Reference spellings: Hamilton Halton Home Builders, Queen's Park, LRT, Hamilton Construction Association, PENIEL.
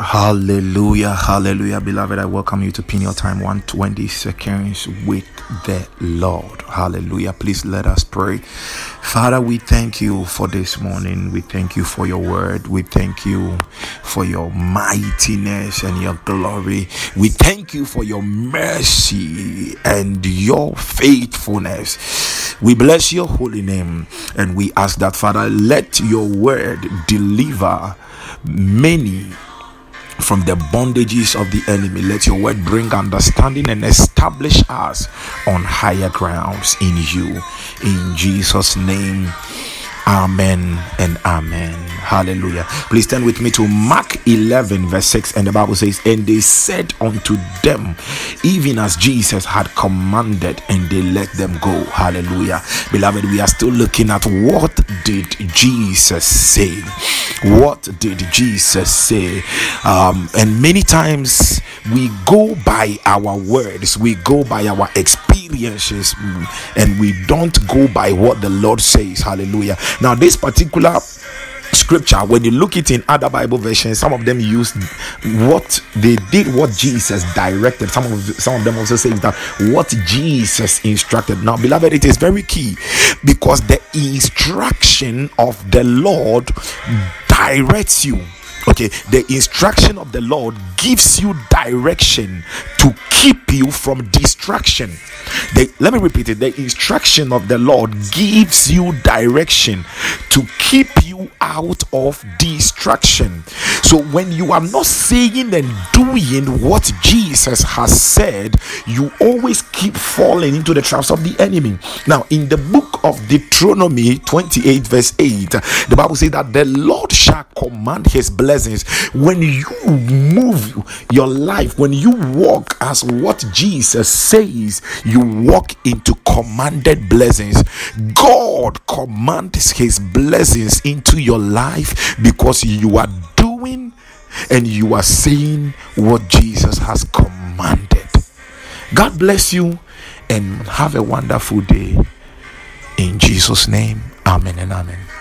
Hallelujah, beloved. I welcome you to Peniel Time, 120 seconds with the Lord. Hallelujah. Please let us pray. Father, we thank you for this morning. We thank you for your word. We thank you for your mightiness and your glory. We thank you for your mercy and your faithfulness. We bless your holy name, and we ask that, Father, let your word deliver many from the bondages of the enemy. Let your word bring understanding and establish us on higher grounds in you. In Jesus' name, amen and amen. Hallelujah. Please turn with me to Mark 11 verse 6, and the Bible says, and they said unto them, even as Jesus had commanded, and they let them go. Hallelujah. Beloved, we are still looking at what did Jesus say. What did Jesus say? And many times we go by our words, we go by our experiences, and we don't go by what the Lord says. Hallelujah. Now, this particular scripture, when you look it in other Bible versions, some of them used what they did, what Jesus directed. Some of them also say that what Jesus instructed. Now, beloved, it is very key, because the instruction of the Lord directs you. Okay, the instruction of the Lord gives you direction to keep you from distraction. Let me repeat it. The instruction of the Lord gives you direction to keep you out of distraction. So when you are not saying and doing what Jesus has said, you always keep falling into the traps of the enemy. Now, in the book of Deuteronomy 28 verse 8, the Bible says that the Lord shall command his blessings. When you move your life, when you walk as what Jesus says, you walk into commanded blessings. God commands his blessings into your life because you are doing and you are saying what Jesus has commanded. God bless you, and have a wonderful day. In Jesus' name, amen and amen.